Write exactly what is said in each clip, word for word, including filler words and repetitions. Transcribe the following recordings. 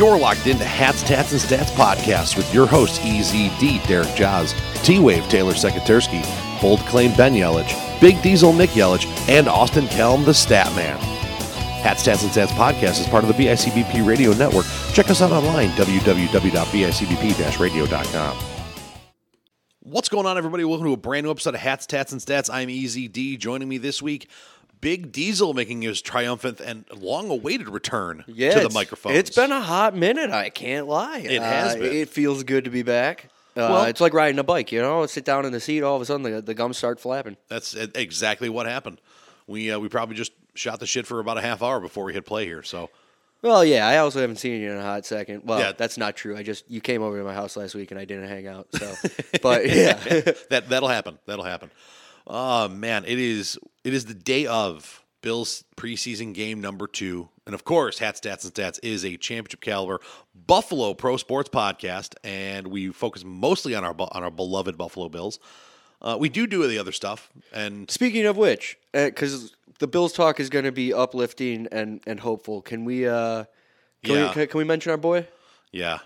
You're locked into Hats, Tats, and Stats podcast with your hosts, E Z D, Derek Jaws, T-Wave, Taylor Sekatursky, Bold Claim Ben Yelich, Big Diesel, Nick Yelich, and Austin Kelm, the Stat Man. Hats, Stats, and Stats podcast is part of the B I C B P Radio Network. Check us out online, w w w dot b i c b p radio dot com. What's going on, everybody? Welcome to a brand new episode of Hats, Tats, and Stats. I'm E Z D. Joining me this week, Big Diesel, making his triumphant and long-awaited return yeah, to the microphones. It's been a hot minute, I can't lie. It uh, has been. It feels good to be back. Uh, well, it's like riding a bike, you know? Sit down in the seat, all of a sudden the, the gums start flapping. That's exactly what happened. We uh, we probably just shot the shit for about a half hour before we hit play here, so... Well, yeah, I also haven't seen you in a hot second. Well, yeah. That's not true. I just you came over to my house last week and I didn't hang out, so... But, yeah. that, that'll happen. That'll happen. Oh, man, it is... It is the day of Bills preseason game number two. And, of course, Hats, Stats, and Stats is a championship-caliber Buffalo pro sports podcast, and we focus mostly on our on our beloved Buffalo Bills. Uh, we do do the other stuff. And speaking of which, because uh, the Bills talk is going to be uplifting and, and hopeful, can we uh, can, yeah. we can, can we mention our boy? Yeah,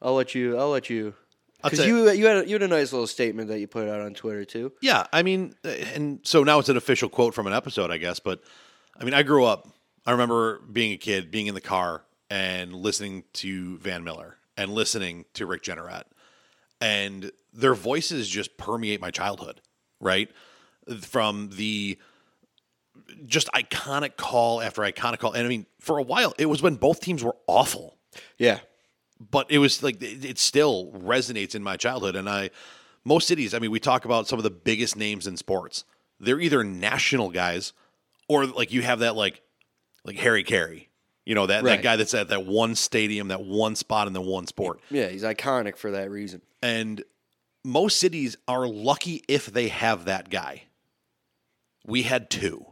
I'll let you. I'll let you. Because you you had a, you had a nice little statement that you put out on Twitter too. Yeah, I mean, and so now it's an official quote from an episode, I guess. But I mean, I grew up. I remember being a kid, being in the car and listening to Van Miller and listening to Rick Jeanneret, and their voices just permeate my childhood. Right from the just iconic call after iconic call, and I mean, for a while it was when both teams were awful. Yeah. But it was like, it still resonates in my childhood. And I, most cities, I mean, we talk about some of the biggest names in sports. They're either national guys or like you have that like, like Harry Carey, you know, that, right. that guy that's at that one stadium, that one spot in the one sport. Yeah, he's iconic for that reason. And most cities are lucky if they have that guy. We had two.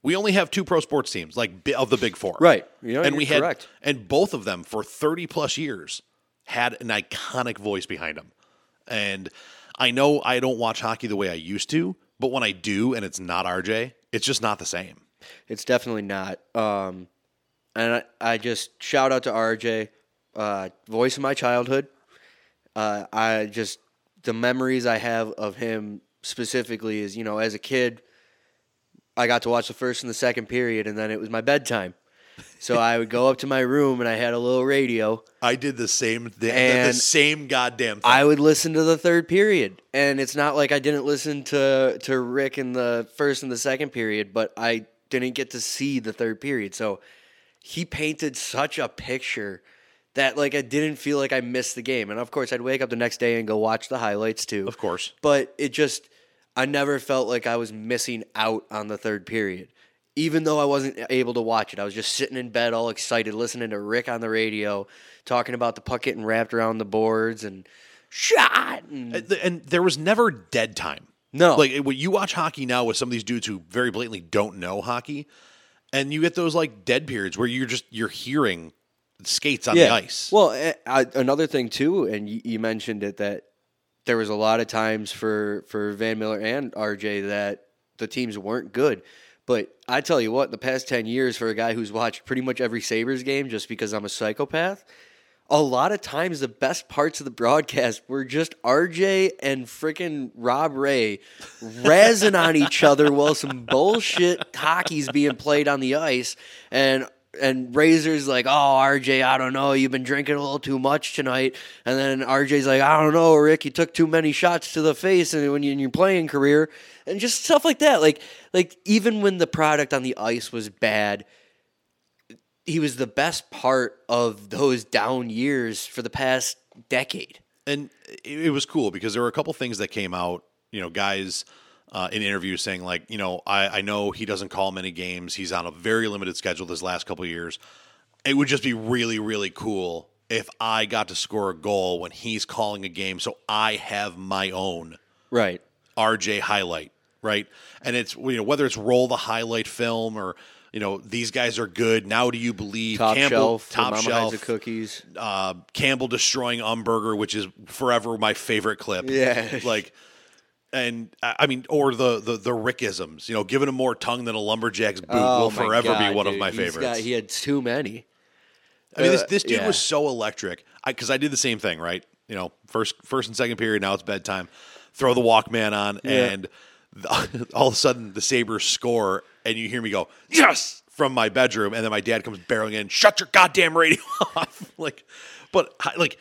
We only have two pro sports teams, like of the big four, right? You know, and we had, correct. and both of them for thirty plus years had an iconic voice behind them. And I know I don't watch hockey the way I used to, but when I do, and it's not R J, it's just not the same. It's definitely not. Um, and I, I just shout out to R J, uh, voice of my childhood. Uh, I just the memories I have of him specifically is, you know, as a kid. I got to watch the first and the second period, and then it was my bedtime. So I would go up to my room, and I had a little radio. I did the same thing. And the same goddamn thing. I would listen to the third period, and it's not like I didn't listen to, to Rick in the first and the second period, but I didn't get to see the third period. So he painted such a picture that like I didn't feel like I missed the game. And, of course, I'd wake up the next day and go watch the highlights, too. Of course. But it just... I never felt like I was missing out on the third period, even though I wasn't able to watch it. I was just sitting in bed all excited, listening to Rick on the radio, talking about the puck getting wrapped around the boards and shot. And, and there was never dead time. No. Like when you watch hockey now with some of these dudes who very blatantly don't know hockey, and you get those like dead periods where you're just you're hearing skates on yeah. the ice. Well, I, another thing, too, and you, you mentioned it, that there was a lot of times for, for Van Miller and R J that the teams weren't good. But I tell you what, the past ten years for a guy who's watched pretty much every Sabres game just because I'm a psychopath, a lot of times the best parts of the broadcast were just R J and freaking Rob Ray razzing on each other while some bullshit hockey's being played on the ice. And And Razor's like, oh, R J, I don't know. You've been drinking a little too much tonight. And then R J's like, I don't know, Rick. You took too many shots to the face and when you, in your playing career. And just stuff like that. Like, like even when the product on the ice was bad, he was the best part of those down years for the past decade. And it was cool because there were a couple things that came out, you know, guys – Uh, in interviews saying, like, you know, I, I know he doesn't call many games. He's on a very limited schedule this last couple of years. It would just be really, really cool if I got to score a goal when he's calling a game so I have my own right R J highlight, right? And it's, you know, whether it's roll the highlight film or, you know, these guys are good. Now do you believe? Top Campbell, shelf. Top Mama shelf. Hides the cookies. Uh, Campbell destroying Umberger, which is forever my favorite clip. Yeah. Like... And I mean, or the the the Rickisms, you know, giving him more tongue than a lumberjack's boot oh will forever God, be one dude. of my He's favorites. Got, he had too many. I mean, uh, this this dude yeah. was so electric. I because I did the same thing, right? You know, first first and second period. Now it's bedtime. Throw the Walkman on, yeah. and the, all of a sudden the Sabres score, and you hear me go yes from my bedroom, and then my dad comes barreling in. Shut your goddamn radio off! Like, but like.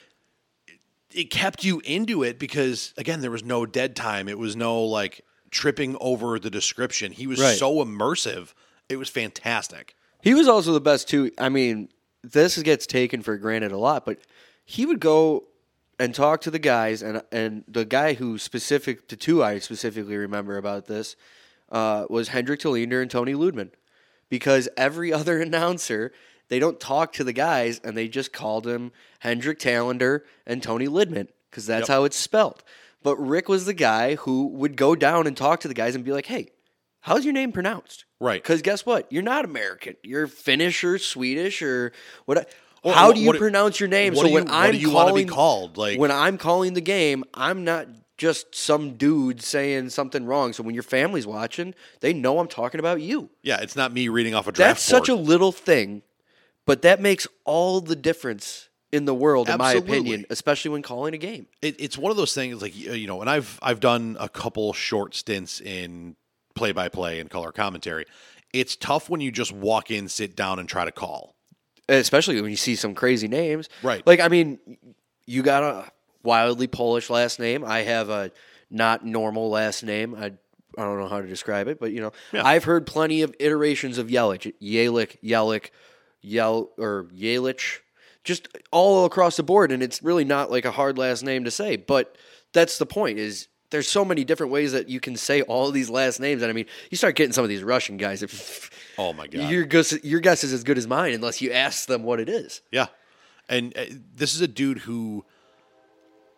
It kept you into it because, again, there was no dead time. It was no, like, tripping over the description. He was right. so immersive. It was fantastic. He was also the best, too. I mean, this gets taken for granted a lot, but he would go and talk to the guys, and and the guy who specific, the two I specifically remember about this, uh, was Henrik Tallinder and Toni Lydman, because every other announcer... They don't talk to the guys, and they just called him Henrik Tallinder and Toni Lydman because that's yep. how it's spelled. But Rick was the guy who would go down and talk to the guys and be like, hey, how's your name pronounced? Right. Because guess what? You're not American. You're Finnish or Swedish or what? Well, how do you what, pronounce your name? So when you, I'm what do you calling, want to be called? Like, when I'm calling the game, I'm not just some dude saying something wrong. So when your family's watching, they know I'm talking about you. Yeah, it's not me reading off a draft That's board. Such a little thing. But that makes all the difference in the world, Absolutely. In my opinion, especially when calling a game. It, it's one of those things, like, you know, and I've I've done a couple short stints in play-by-play and color commentary. It's tough when you just walk in, sit down, and try to call. Especially when you see some crazy names. Right. Like, I mean, you got a wildly Polish last name. I have a not normal last name. I I don't know how to describe it, but, you know, yeah. I've heard plenty of iterations of Yelich, Yelich, Yelich. Yell or Yelich, just all across the board, and it's really not like a hard last name to say. But that's the point: is there's so many different ways that you can say all these last names, and I mean, you start getting some of these Russian guys. If, oh my god, your guess, your guess is as good as mine, unless you ask them what it is. Yeah, and uh, this is a dude who,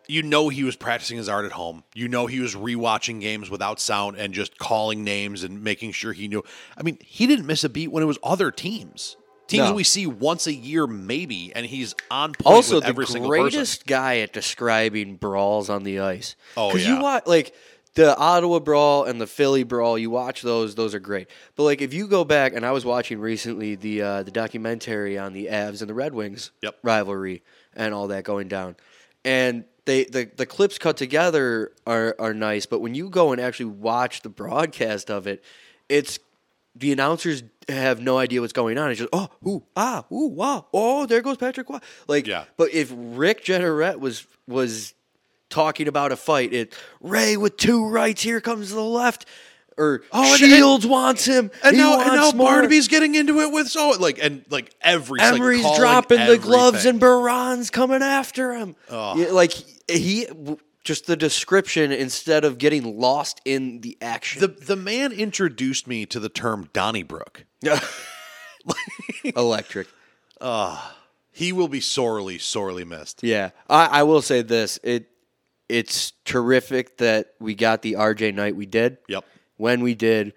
you know, he was practicing his art at home. You know, he was rewatching games without sound and just calling names and making sure he knew. I mean, he didn't miss a beat when it was other teams. Teams no. we see once a year, maybe, and he's on point also, with every single person. Also, the greatest guy at describing brawls on the ice. Oh, yeah. Because you watch, like, the Ottawa brawl and the Philly brawl, you watch those, those are great. But, like, if you go back, and I was watching recently the uh, the documentary on the Avs and the Red Wings yep. rivalry and all that going down. And they the, the clips cut together are, are nice, but when you go and actually watch the broadcast of it, it's the announcers have no idea what's going on. It's just, oh, ooh, ah, ooh, wow. Oh, there goes Patrick. Waugh. Like, yeah. But if Rick Jeanneret was was talking about a fight, it Ray with two rights, here comes the left. Or oh, Shields and, and, wants him. And he now, wants and now more. Barnaby's getting into it with so like and like every Emery's like dropping everything. The gloves and Baron's coming after him. Oh. Yeah, like he just the description instead of getting lost in the action. The the man introduced me to the term Donnybrook. Electric. Uh, he will be sorely, sorely missed. Yeah. I, I will say this. It It's terrific that we got the R J night we did. Yep. When we did.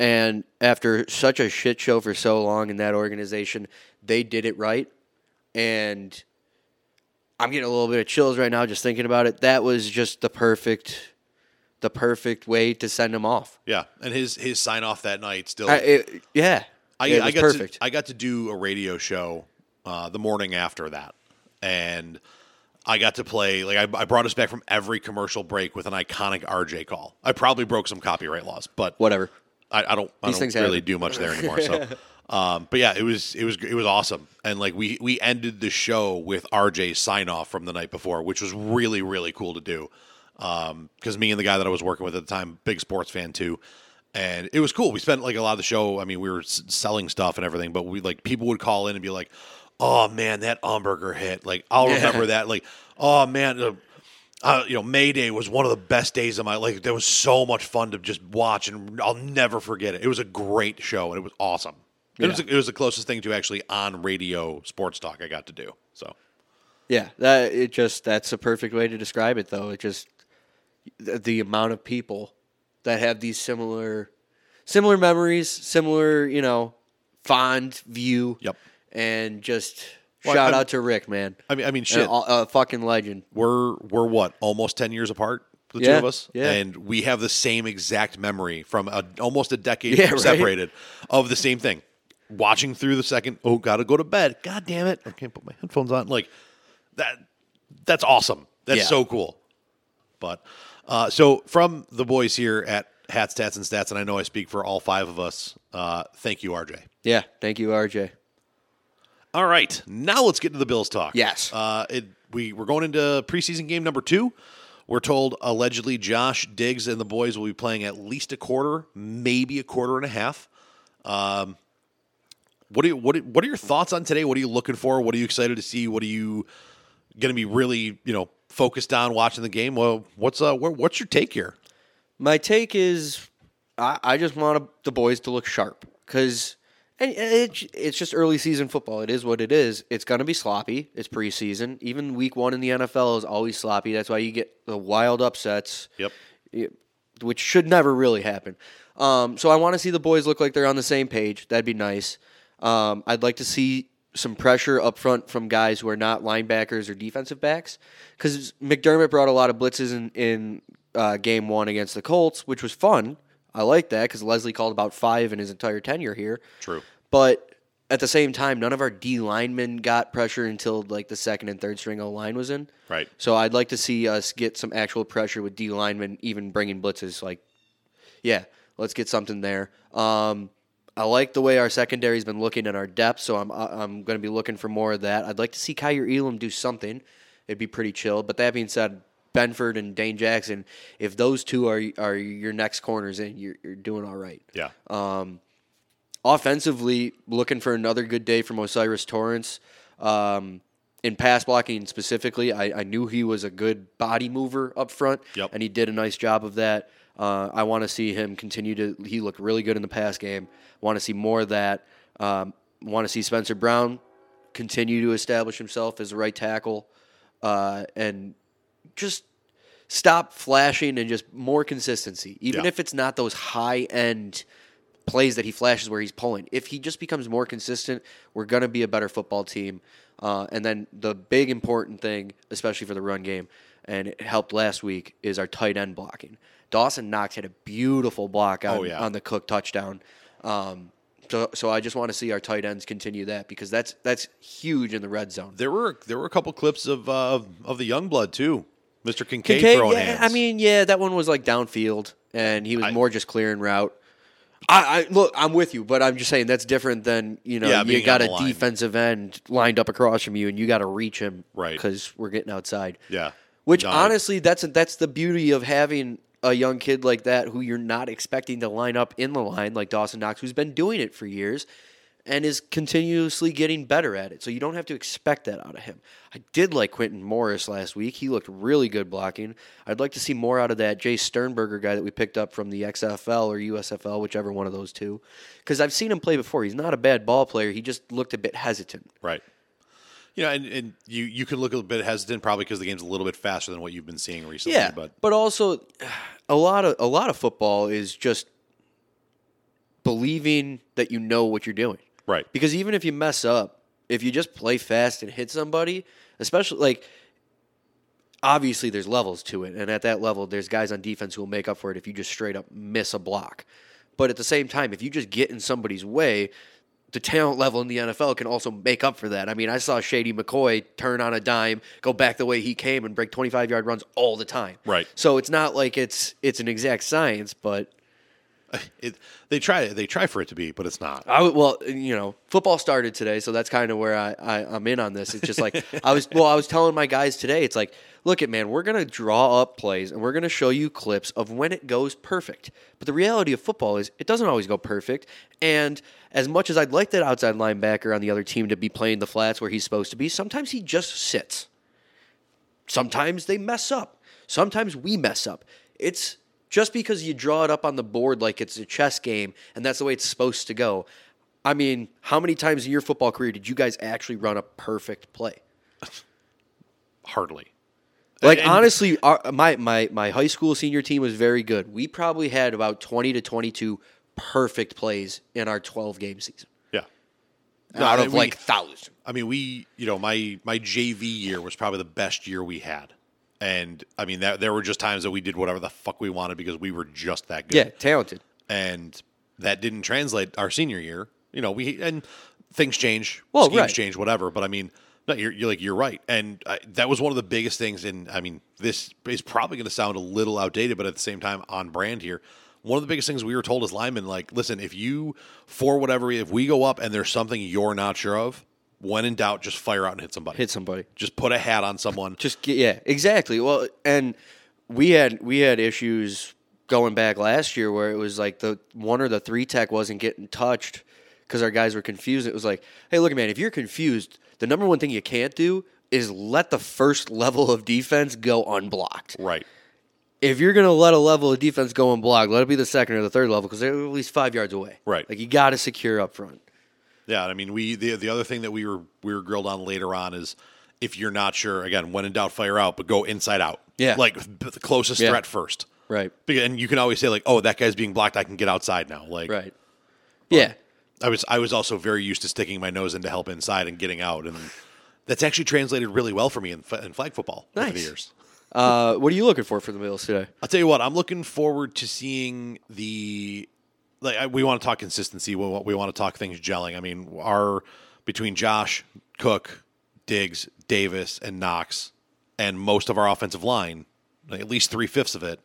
And after such a shit show for so long in that organization, they did it right. And I'm getting a little bit of chills right now just thinking about it. That was just the perfect... the perfect way to send him off. Yeah, and his his sign off that night still. I, it, yeah, I, it I was got perfect. To, I got to do a radio show uh, the morning after that, and I got to play. Like I, I brought us back from every commercial break with an iconic R J call. I probably broke some copyright laws, but whatever. I, I don't. I These don't things really happen. Do much there anymore. So, um, but yeah, it was it was it was awesome, and like we we ended the show with R J's sign off from the night before, which was really really cool to do. Um, because me and the guy that I was working with at the time, big sports fan too, and it was cool. We spent like a lot of the show. I mean, we were s- selling stuff and everything, but we like people would call in and be like, "Oh man, that Umberger hit!" Like I'll yeah. remember that. Like, "Oh man, uh, uh, you know, May Day was one of the best days of my life. That was so much fun to just watch, and I'll never forget it. It was a great show, and it was awesome. Yeah. It was it was the closest thing to actually on radio sports talk I got to do. So, yeah, that it just that's a perfect way to describe it, though. It just the amount of people that have these similar similar memories, similar, you know, fond view. Yep. And just well, shout I mean, out to Rick, man. I mean, I mean, shit. A, a fucking legend. We're, we're what, almost ten years apart, the yeah, two of us? Yeah. And we have the same exact memory from a, almost a decade yeah, separated right? of the same thing. watching through the second, oh, gotta go to bed. God damn it. I can't put my headphones on. Like, that. that's awesome. That's yeah. so cool. But uh, so from the boys here at Hats, Tats, and Stats, and I know I speak for all five of us, uh, thank you, R J. Yeah, thank you, R J. All right, now let's get to the Bills talk. Yes. Uh, it, we, we're going into preseason game number two. We're told, allegedly, Josh, Diggs, and the boys will be playing at least a quarter, maybe a quarter and a half. Um, what, do you, what, what are your thoughts on today? What are you looking for? What are you excited to see? What are you going to be really, you know, focused on watching the game? Well, what's uh, what's your take here? My take is I, I just want the boys to look sharp because it, it's just early season football. It is what it is. It's going to be sloppy. It's preseason. Even week one in the N F L is always sloppy. That's why you get the wild upsets, yep, which should never really happen. Um, so I want to see the boys look like they're on the same page. That'd be nice. Um, I'd like to see some pressure up front from guys who are not linebackers or defensive backs, because McDermott brought a lot of blitzes in, in uh, game one against the Colts, which was fun. I like that because Leslie called about five in his entire tenure here. True. But at the same time, none of our D linemen got pressure until like the second and third string O line was in. Right. So I'd like to see us get some actual pressure with D linemen, even bringing blitzes. Like, yeah, let's get something there. Um, I like the way our secondary's been looking at our depth, so I'm I'm going to be looking for more of that. I'd like to see Kyler Elam do something. It'd be pretty chill. But that being said, Benford and Dane Jackson, if those two are are your next corners in, you're, you're doing all right. Yeah. Um, offensively, looking for another good day from Osiris Torrance. Um, in pass blocking specifically, I, I knew he was a good body mover up front, yep, and he did a nice job of that. Uh, I want to see him continue to – he looked really good in the pass game. Want to see more of that. Um, want to see Spencer Brown continue to establish himself as a right tackle uh, and just stop flashing and just more consistency, even yeah. if it's not those high-end plays that he flashes where he's pulling. If he just becomes more consistent, we're going to be a better football team. Uh, and then the big important thing, especially for the run game, and it helped last week, is our tight end blocking. Dawson Knox had a beautiful block on, oh, yeah. on the Cook touchdown. Um, so, so I just want to see our tight ends continue that because that's that's huge in the red zone. There were there were a couple clips of uh, of the young blood too, Mister Kincaid, Kincaid throwing yeah, hands. I mean, yeah, that one was like downfield, and he was I, more just clearing route. I, I look, I'm with you, but I'm just saying that's different than you know yeah, you got a line. defensive end lined up across from you, and you got to reach him right because we're getting outside. Yeah, which no. honestly, that's that's the beauty of having a young kid like that who you're not expecting to line up in the line, like Dawson Knox, who's been doing it for years and is continuously getting better at it. So you don't have to expect that out of him. I did like Quintin Morris last week. He looked really good blocking. I'd like to see more out of that Jay Sternberger guy that we picked up from the X F L or U S F L, whichever one of those two, because I've seen him play before. He's not a bad ball player. He just looked a bit hesitant. Right. You know, and, and you, you could look a bit hesitant probably because the game's a little bit faster than what you've been seeing recently. Yeah, but, but also a lot of a lot of football is just believing that you know what you're doing. Right. Because even if you mess up, if you just play fast and hit somebody, especially like obviously there's levels to it, and at that level there's guys on defense who will make up for it if you just straight up miss a block. But at the same time, if you just get in somebody's way, the talent level in the N F L can also make up for that. I mean, I saw Shady McCoy turn on a dime, go back the way he came, and break twenty-five-yard runs all the time. Right. So it's not like it's it's an exact science, but it, they try they try for it to be, but it's not. I well, you know, football started today, so that's kind of where I, I I'm in on this. It's just like I was well, I was telling my guys today. It's like, look at man, we're gonna draw up plays and we're gonna show you clips of when it goes perfect. But the reality of football is it doesn't always go perfect. And as much as I'd like that outside linebacker on the other team to be playing the flats where he's supposed to be, sometimes he just sits. Sometimes they mess up. Sometimes we mess up. It's just because you draw it up on the board like it's a chess game and that's the way it's supposed to go. I mean, how many times in your football career did you guys actually run a perfect play? Hardly. Like, and honestly, our, my, my, my high school senior team was very good. We probably had about twenty to twenty-two perfect plays in our twelve-game season. Yeah. No, out I mean, of, we, like, thousands. I mean, we, you know, my, my J V year was probably the best year we had. And, I mean, that, there were just times that we did whatever the fuck we wanted because we were just that good. Yeah, talented. And that didn't translate our senior year You know, we and things change, well, schemes right. change, whatever. But I mean, no, you're, you're like you're right, and I, that was one of the biggest things. And I mean, this is probably going to sound a little outdated, but at the same time, on brand here. One of the biggest things we were told as linemen, like, listen, if you, for whatever, if we go up and there's something you're not sure of, when in doubt, just fire out and hit somebody. Hit somebody. Just put a hat on someone. Just get, yeah, exactly. Well, and we had we had issues going back last year where it was like the one or the three tech wasn't getting touched because our guys were confused. It was like, hey, look, man, if you're confused, the number one thing you can't do is let the first level of defense go unblocked. Right. If you're going to let a level of defense go unblocked, let it be the second or the third level because they're at least five yards away. Right. Like, you got to secure up front. Yeah, I mean, we the the other thing that we were we were grilled on later on is if you're not sure, again, when in doubt, fire out, but go inside out. Yeah, like the closest yeah. threat first. Right, and you can always say like, oh, that guy's being blocked, I can get outside now. Like, right, yeah. I was I was also very used to sticking my nose in to help inside and getting out, and that's actually translated really well for me in, in flag football nice. over the years. Uh, what are you looking for for the Bills today? I'll tell you what, I'm looking forward to seeing the. Like, we want to talk consistency. We want, we want to talk things gelling. I mean, our between Josh, Cook, Diggs, Davis, and Knox, and most of our offensive line, like at least three-fifths of it,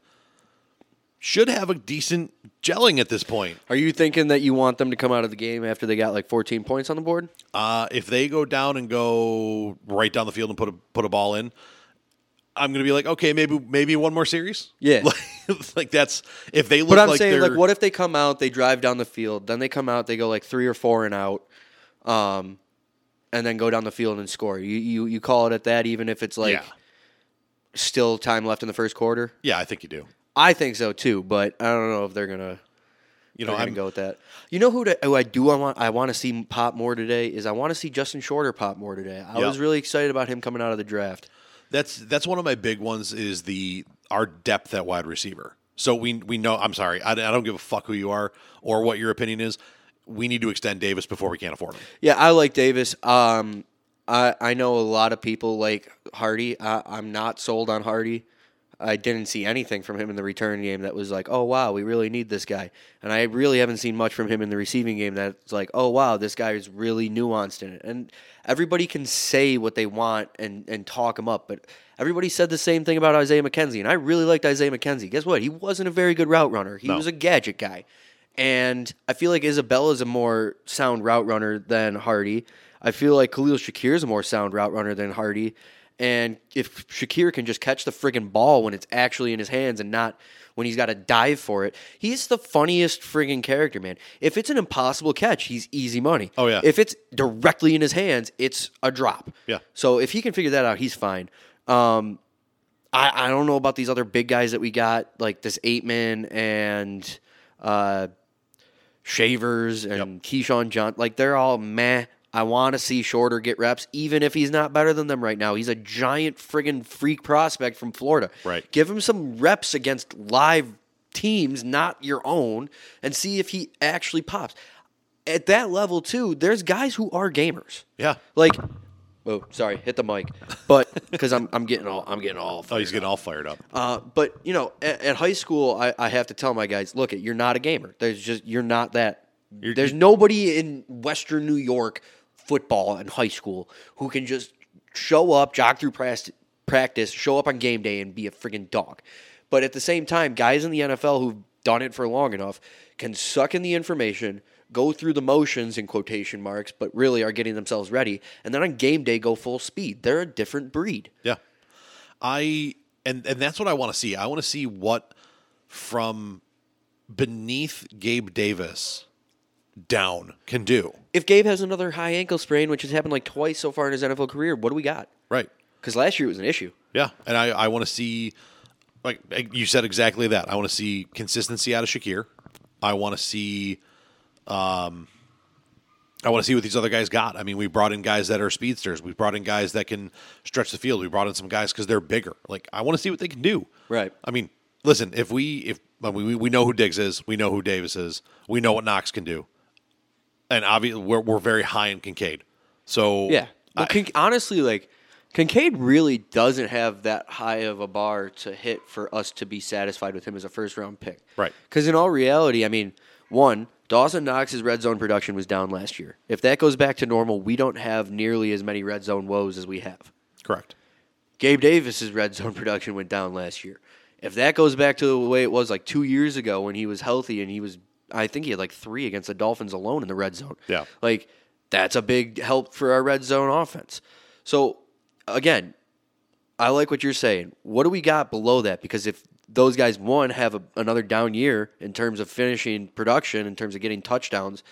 should have a decent gelling at this point. Are you thinking that you want them to come out of the game after they got like fourteen points on the board? Uh, if they go down and go right down the field and put a put a ball in, I'm going to be like, okay, maybe maybe one more series. Yeah. Like, like that's if they look like But I'm like saying, like, what if they come out, they drive down the field, then they come out, they go like three or four and out, um, and then go down the field and score. You you, you call it at that even if it's like yeah. still time left in the first quarter? Yeah, I think you do. I think so too, but I don't know if they're going to you know, I'm, go with that. You know who, to, who I do I want I want to see pop more today is I want to see Justin Shorter pop more today. I yeah. was really excited about him coming out of the draft. That's that's one of my big ones is the our depth at wide receiver. So we we know. I'm sorry, I, I don't give a fuck who you are or what your opinion is. We need to extend Davis before we can't afford him. Yeah, I like Davis. Um, I I know a lot of people like Harty. I, I'm not sold on Harty. I didn't see anything from him in the return game that was like, oh wow, we really need this guy. And I really haven't seen much from him in the receiving game that's like, oh wow, this guy is really nuanced in it. And everybody can say what they want and, and talk him up, but everybody said the same thing about Isaiah McKenzie, and I really liked Isaiah McKenzie. Guess what? He wasn't a very good route runner. He no. was a gadget guy. And I feel like Isabella is a more sound route runner than Harty. I feel like Khalil Shakir is a more sound route runner than Harty. And if Shakir can just catch the friggin' ball when it's actually in his hands and not when he's got to dive for it, he's the funniest friggin' character, man. If it's an impossible catch, he's easy money. Oh, yeah. If it's directly in his hands, it's a drop. Yeah. So if he can figure that out, he's fine. Um, I, I don't know about these other big guys that we got, like this Aitman and uh, Shavers and yep. Keyshawn John. Like, they're all meh. I want to see Shorter get reps, even if he's not better than them right now. He's a giant friggin' freak prospect from Florida. Right. Give him some reps against live teams, not your own, and see if he actually pops. At that level, too, there's guys who are gamers. Yeah. Like, oh, sorry, hit the mic, but because I'm I'm getting all I'm getting all. Fired oh, he's getting up. all fired up. Uh, but you know, at, at high school, I, I have to tell my guys, look, you're not a gamer. There's just you're not that. You're, there's nobody in Western New York. Football in high school who can just show up, jog through practice, show up on game day, and be a friggin' dog. But at the same time, guys in the N F L who've done it for long enough can suck in the information, go through the motions in quotation marks, but really are getting themselves ready, and then on game day go full speed. They're a different breed. Yeah. I and, and that's what I want to see. I want to see what from beneath Gabe Davis down can do. If Gabe has another high ankle sprain, which has happened like twice so far in his N F L career, what do we got? Right. Because last year it was an issue. Yeah, and I, I want to see, like you said exactly that. I want to see consistency out of Shakir. I want to see, um, I want to see what these other guys got. I mean, we brought in guys that are speedsters. We brought in guys that can stretch the field. We brought in some guys because they're bigger. Like, I want to see what they can do. Right. I mean, listen, if we, if I mean, we we know who Diggs is, we know who Davis is, we know what Knox can do. And obviously, we're we're very high in Kincaid. So yeah, well, I, Kin- honestly, like Kincaid really doesn't have that high of a bar to hit for us to be satisfied with him as a first round pick, right? Because in all reality, I mean, One, Dawson Knox's red zone production was down last year. If that goes back to normal, we don't have nearly as many red zone woes as we have. Correct. Gabe Davis's red zone production went down last year. If that goes back to the way it was like two years ago when he was healthy and he was, I think he had like three against the Dolphins alone in the red zone. Yeah. Like, that's a big help for our red zone offense. So, again, I like what you're saying. What do we got below that? Because if those guys, one, have a, another down year in terms of finishing production, in terms of getting touchdowns,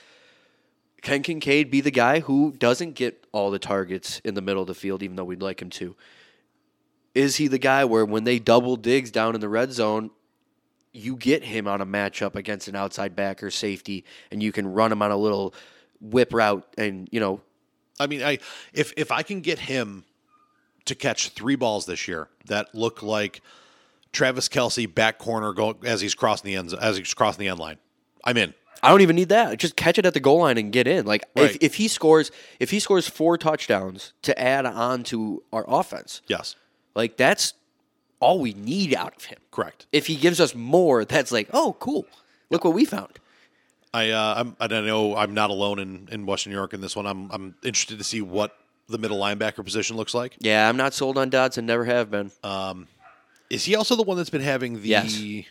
can Kincaid be the guy who doesn't get all the targets in the middle of the field, even though we'd like him to? Is he the guy where when they double Diggs down in the red zone, you get him on a matchup against an outside back or safety, and you can run him on a little whip route and, you know. I mean, I if if I can get him to catch three balls this year that look like Travis Kelce back corner go, as he's crossing the end as he's crossing the end line, I'm in. I don't even need that. Just catch it at the goal line and get in. Like right. if, if he scores if he scores four touchdowns to add on to our offense. Yes. Like, that's all we need out of him. Correct. If he gives us more, that's like, oh, cool. Look yeah. what we found. I uh, I'm, I know I'm not alone in, in Western New York in this one. I'm I'm interested to see what the middle linebacker position looks like. Yeah, I'm not sold on Dodson. Never have been. Um, is he also the one that's been having the yes. I-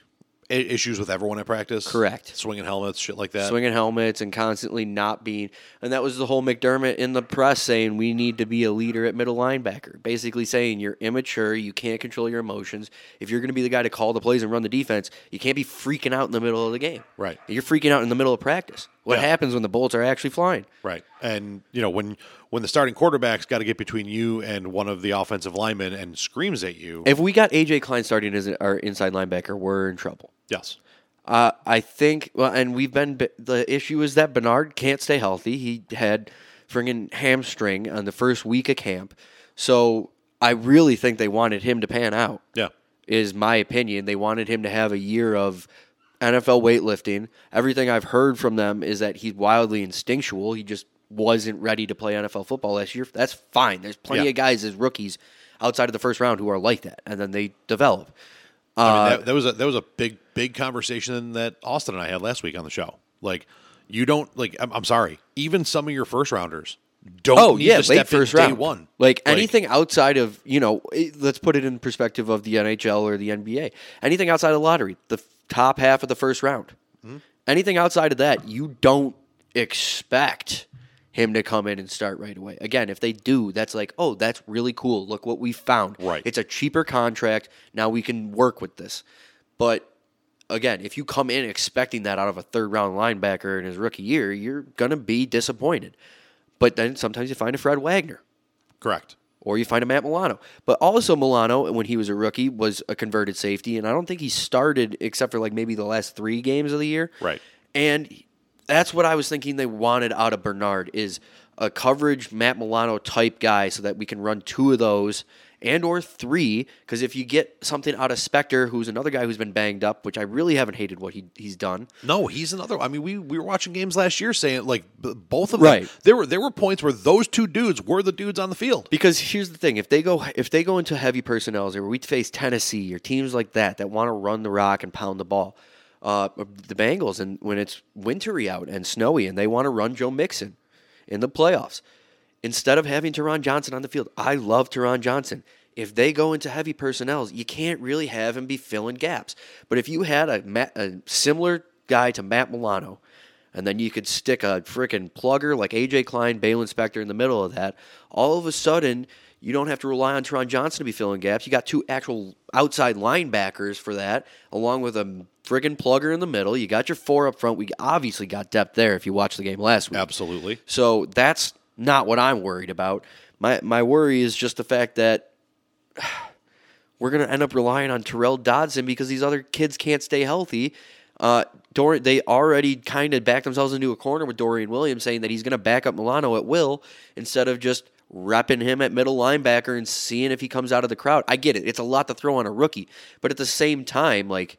issues with everyone at practice? Correct. Swinging helmets, shit like that. Swinging helmets and constantly not being. And that was the whole McDermott in the press saying we need to be a leader at middle linebacker. Basically saying you're immature, you can't control your emotions. If you're going to be the guy to call the plays and run the defense, you can't be freaking out in the middle of the game. Right. You're freaking out in the middle of practice. What yeah. happens when the bullets are actually flying? Right. And, you know, when when the starting quarterback's got to get between you and one of the offensive linemen and screams at you. If we got A J. Klein starting as our inside linebacker, we're in trouble. Yes. Uh, I think, well, and we've been, the issue is that Bernard can't stay healthy. He had friggin' hamstring on the first week of camp. So I really think they wanted him to pan out. Yeah. Is my opinion. They wanted him to have a year of N F L weightlifting. Everything I've heard from them is that he's wildly instinctual. He just wasn't ready to play N F L football last year. That's fine. There's plenty yeah. of guys as rookies outside of the first round who are like that, and then they develop. Uh, I mean, that, that was a that was a big big conversation that Austin and I had last week on the show. Like, you don't like. I'm, I'm sorry. Even some of your first rounders don't. Oh need yeah, to late step first in round. Day one. Like, like anything outside of, you know, let's put it in perspective of the N H L or the N B A. Anything outside of the lottery, the top half of the first round. Mm-hmm. Anything outside of that, you don't expect him to come in and start right away. Again, if they do, that's like, oh, that's really cool. Look what we found. Right. It's a cheaper contract. Now we can work with this. But again, if you come in expecting that out of a third-round linebacker in his rookie year, you're going to be disappointed. But then sometimes you find a Fred Wagner. Correct. Or you find a Matt Milano. But also Milano, when he was a rookie, was a converted safety, and I don't think he started except for like maybe the last three games of the year. Right. And that's what I was thinking they wanted out of Bernard, is a coverage Matt Milano type guy so that we can run two of those and or three, because if you get something out of Spector, who's another guy who's been banged up, which I really haven't hated what he he's done. No, he's another. I mean, we, we were watching games last year saying, like, both of them. Right. There were there were points where those two dudes were the dudes on the field. Because here's the thing. If they go if they go into heavy personnel, or we face Tennessee or teams like that that want to run the rock and pound the ball, Uh, the Bengals, and when it's wintry out and snowy and they want to run Joe Mixon in the playoffs, instead of having Taron Johnson on the field, I love Taron Johnson. If they go into heavy personnel, you can't really have him be filling gaps. But if you had a, a similar guy to Matt Milano, and then you could stick a freaking plugger like A J. Klein, Baylon Spector in the middle of that, all of a sudden you don't have to rely on Taron Johnson to be filling gaps. You got two actual outside linebackers for that, along with a friggin' plugger in the middle. You got your four up front. We obviously got depth there if you watched the game last week. Absolutely. So that's not what I'm worried about. My my worry is just the fact that we're going to end up relying on Tyrel Dodson because these other kids can't stay healthy. Uh, Dor- they already kind of backed themselves into a corner with Dorian Williams saying that he's going to back up Milano at will instead of just repping him at middle linebacker and seeing if he comes out of the crowd. I get it. It's a lot to throw on a rookie. But at the same time, like,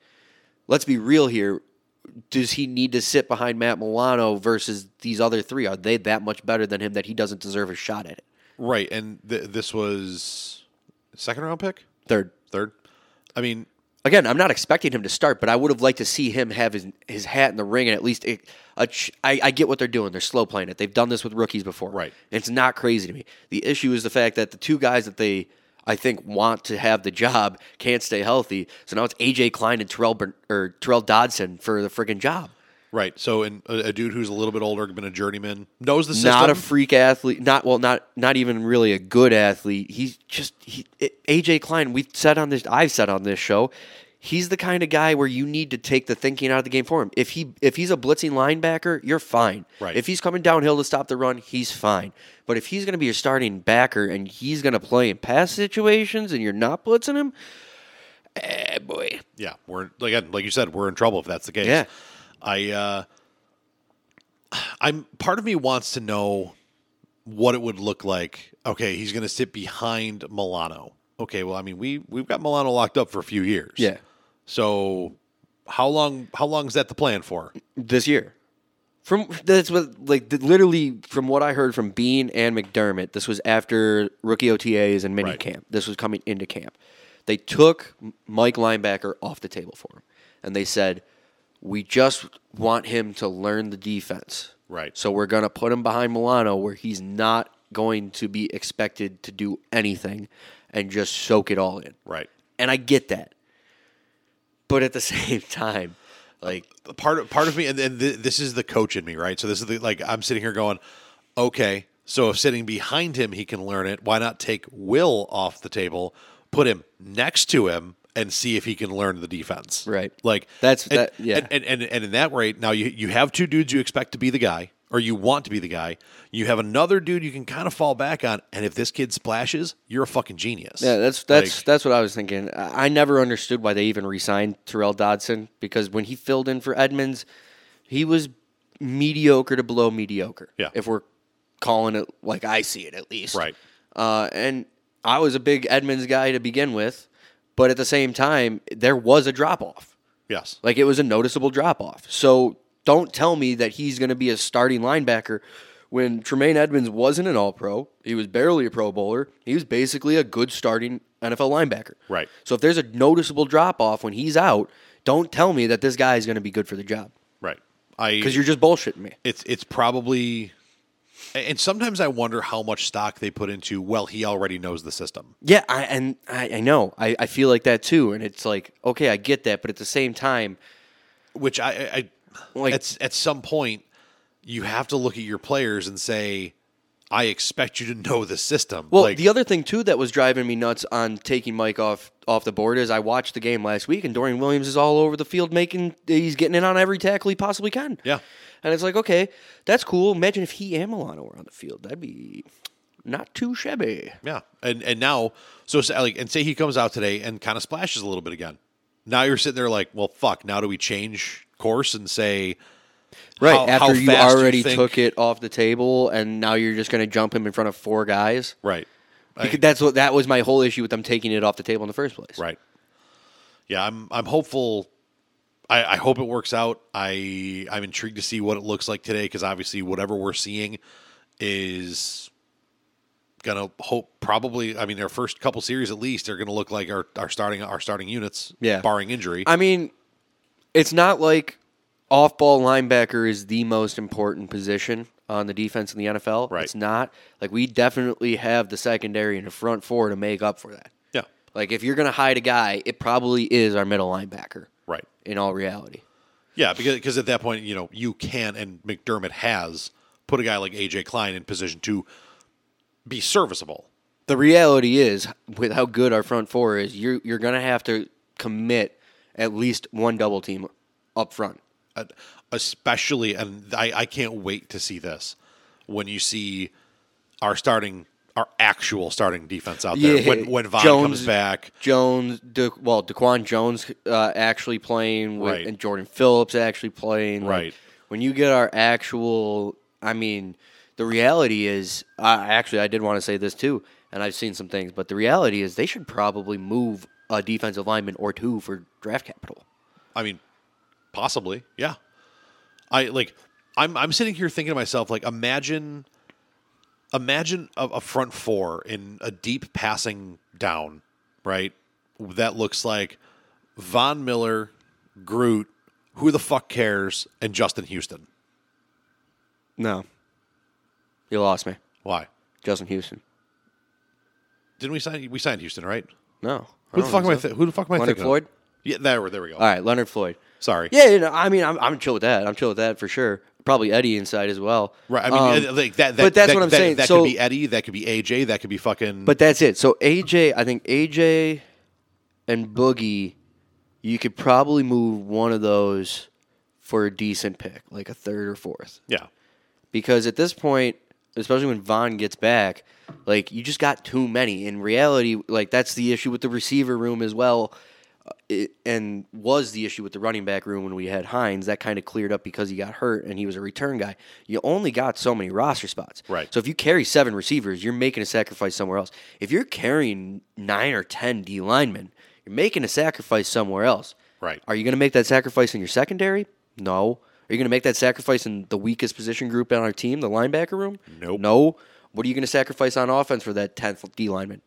let's be real here. Does he need to sit behind Matt Milano versus these other three? Are they that much better than him that he doesn't deserve a shot at it? Right. And th- this was second round pick? Third. Third. I mean, Again, I'm not expecting him to start, but I would have liked to see him have his, his hat in the ring, and at least it, a ch- I, I get what they're doing. They're slow playing it. They've done this with rookies before. Right. And it's not crazy to me. The issue is the fact that the two guys that they, I think, want to have the job can't stay healthy. So now it's A J. Klein and Tyrel, Bern- or Tyrel Dodson for the friggin' job. Right. So and a, a dude who's a little bit older, been a journeyman, knows the system. Not a freak athlete. Not well. Not not even really a good athlete. He's just he, A J. Klein. We've said on this. I've said on this show, he's the kind of guy where you need to take the thinking out of the game for him. If he if he's a blitzing linebacker, you're fine. Right. If he's coming downhill to stop the run, he's fine. But if he's going to be your starting backer and he's going to play in pass situations and you're not blitzing him, eh, boy. Yeah, we're like like you said, we're in trouble if that's the case. Yeah. I, uh, I'm part of me wants to know what it would look like. Okay, he's going to sit behind Milano. Okay, well, I mean, we we've got Milano locked up for a few years. Yeah. So how long? How long is that the plan for? This year. From that's what like literally from what I heard from Bean and McDermott. This was after rookie O T As and mini right. camp. This was coming into camp. They took Mike linebacker off the table for him, and they said, we just want him to learn the defense. Right. So we're going to put him behind Milano where he's not going to be expected to do anything and just soak it all in. Right. And I get that. But at the same time, like part of part of me, and, and th- this is the coach in me, right? So this is the, like I'm sitting here going, okay, so if sitting behind him, he can learn it. Why not take Will off the table, put him next to him, and see if he can learn the defense. Right. Like that's and, that, yeah. And, and, and, and in that way, now you you have two dudes you expect to be the guy, or you want to be the guy. You have another dude you can kind of fall back on, and if this kid splashes, you're a fucking genius. Yeah, that's that's like, that's what I was thinking. I never understood why they even re-signed Tyrel Dodson, because when he filled in for Edmonds, he was mediocre to below mediocre. Yeah. If we're calling it like I see it, at least. Right. Uh, and I was a big Edmonds guy to begin with. But at the same time, there was a drop-off. Yes. Like, it was a noticeable drop-off. So don't tell me that he's going to be a starting linebacker when Tremaine Edmonds wasn't an all-pro. He was barely a pro bowler. He was basically a good starting N F L linebacker. Right. So if there's a noticeable drop-off when he's out, don't tell me that this guy is going to be good for the job. Right. I Because you're just bullshitting me. It's It's probably... And sometimes I wonder how much stock they put into, well, he already knows the system. Yeah, I, and I, I know. I, I feel like that, too. And it's like, okay, I get that. But at the same time... Which I... I like, at, at some point, you have to look at your players and say, I expect you to know the system. Well, like, the other thing, too, that was driving me nuts on taking Mike off, off the board is I watched the game last week, and Dorian Williams is all over the field making... He's getting in on every tackle he possibly can. Yeah. And it's like, okay, that's cool. Imagine if he and Milano were on the field. That'd be not too shabby. Yeah. And and now, so like, and say he comes out today and kind of splashes a little bit again. Now you're sitting there like, well, fuck, now do we change course and say, right, how, after how you already you think... took it off the table and now you're just going to jump him in front of four guys? Right. Because I, that's what that was my whole issue with them taking it off the table in the first place. Right. Yeah, I'm I'm hopeful. I, I hope it works out. I, I'm intrigued to see what it looks like today, because obviously whatever we're seeing is going to hope probably, I mean, their first couple series at least are going to look like our, our starting our starting units, yeah. barring injury. I mean, it's not like off-ball linebacker is the most important position on the defense in the N F L. Right. It's not. Like, we definitely have the secondary and the front four to make up for that. Yeah. Like, if you're going to hide a guy, it probably is our middle linebacker. Right. In all reality. Yeah, because because at that point, you know, you can, and McDermott has, put a guy like A J. Klein in position to be serviceable. The reality is, with how good our front four is, you're, you're going to have to commit at least one double team up front. Uh, especially, and I, I can't wait to see this, when you see our starting... Our actual starting defense out there yeah, when when Vaughn Jones, comes back, Jones, De, well, Daquan Jones uh, actually playing, with, right. and Jordan Phillips actually playing, right? Like, when you get our actual, I mean, the reality is, uh, actually, I did want to say this too, and I've seen some things, but the reality is, they should probably move a defensive lineman or two for draft capital. I mean, possibly, yeah. I like, I'm I'm sitting here thinking to myself, like, imagine. Imagine a, a front four in a deep passing down, right? That looks like Van Miller, Groot, who the fuck cares, and Justin Houston. No. You lost me. Why? Justin Houston. Didn't we sign? We signed Houston, right? No. Who the fuck am I? Th- who the fuck am I Leonard thinking? Leonard Floyd. Of? Yeah, there we there we go. All right, Leonard Floyd. Sorry. Yeah, you know, I mean, I'm I'm chill with that. I'm chill with that for sure. Probably Eddie inside as well. Right. I mean, um, like that, that. But that's that, what I'm that, saying. That so, could be Eddie. That could be A J. That could be fucking. But that's it. So A J, I think A J and Boogie, you could probably move one of those for a decent pick, like a third or fourth. Yeah. Because at this point, especially when Vaughn gets back, like, you just got too many. In reality, like, that's the issue with the receiver room as well, it, and was the issue with the running back room when we had Hines. That kind of cleared up because he got hurt and he was a return guy. You only got so many roster spots. Right. So if you carry seven receivers, you're making a sacrifice somewhere else. If you're carrying nine or ten D linemen, you're making a sacrifice somewhere else. Right. Are you going to make that sacrifice in your secondary? No. Are you going to make that sacrifice in the weakest position group on our team, the linebacker room? Nope. No. What are you going to sacrifice on offense for that tenth D lineman?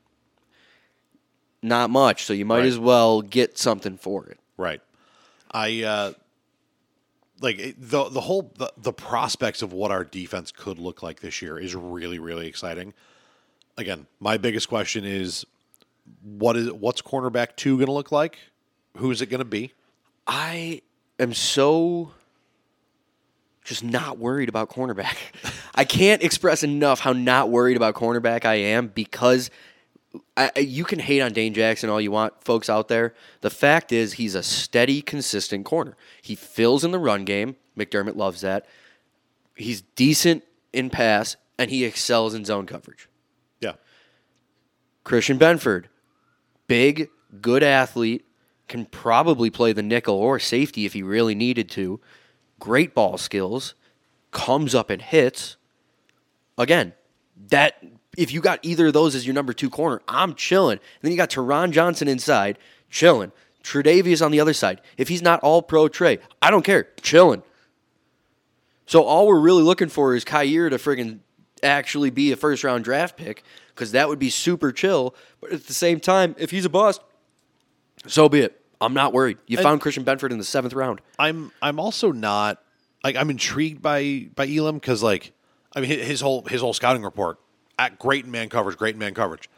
Not much, so you might right. as well get something for it. Right. I uh, like the the whole the, the prospects of what our defense could look like this year is really, really exciting. Again, my biggest question is what is what's cornerback two going to look like? Who is it going to be? I am so just not worried about cornerback. I can't express enough how not worried about cornerback I am, because I, you can hate on Dane Jackson all you want, folks out there. The fact is he's a steady, consistent corner. He fills in the run game. McDermott loves that. He's decent in pass, and he excels in zone coverage. Yeah. Christian Benford, big, good athlete, can probably play the nickel or safety if he really needed to. Great ball skills, comes up and hits. Again, that if you got either of those as your number two corner, I'm chilling. And then you got Taron Johnson inside, chilling. Tre'Davious on the other side. If he's not all pro Trey, I don't care, chilling. So all we're really looking for is Shakir to friggin' actually be a first round draft pick, because that would be super chill. But at the same time, if he's a bust, so be it. I'm not worried. You and found Christian Benford in the seventh round. I'm I'm also not like I'm intrigued by by Elam, because like I mean his whole his whole scouting report at great in man coverage, great in man coverage.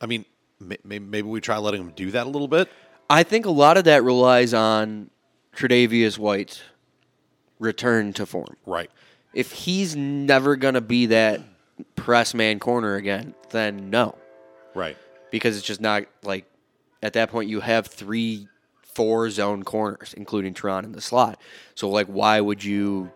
I mean maybe, maybe we try letting him do that a little bit. I think a lot of that relies on Tre'Davious White's return to form. Right. If he's never gonna be that press man corner again, then no. Right. Because it's just not like. At that point, you have three, four zone corners, including Taron in the slot. So, like, why would you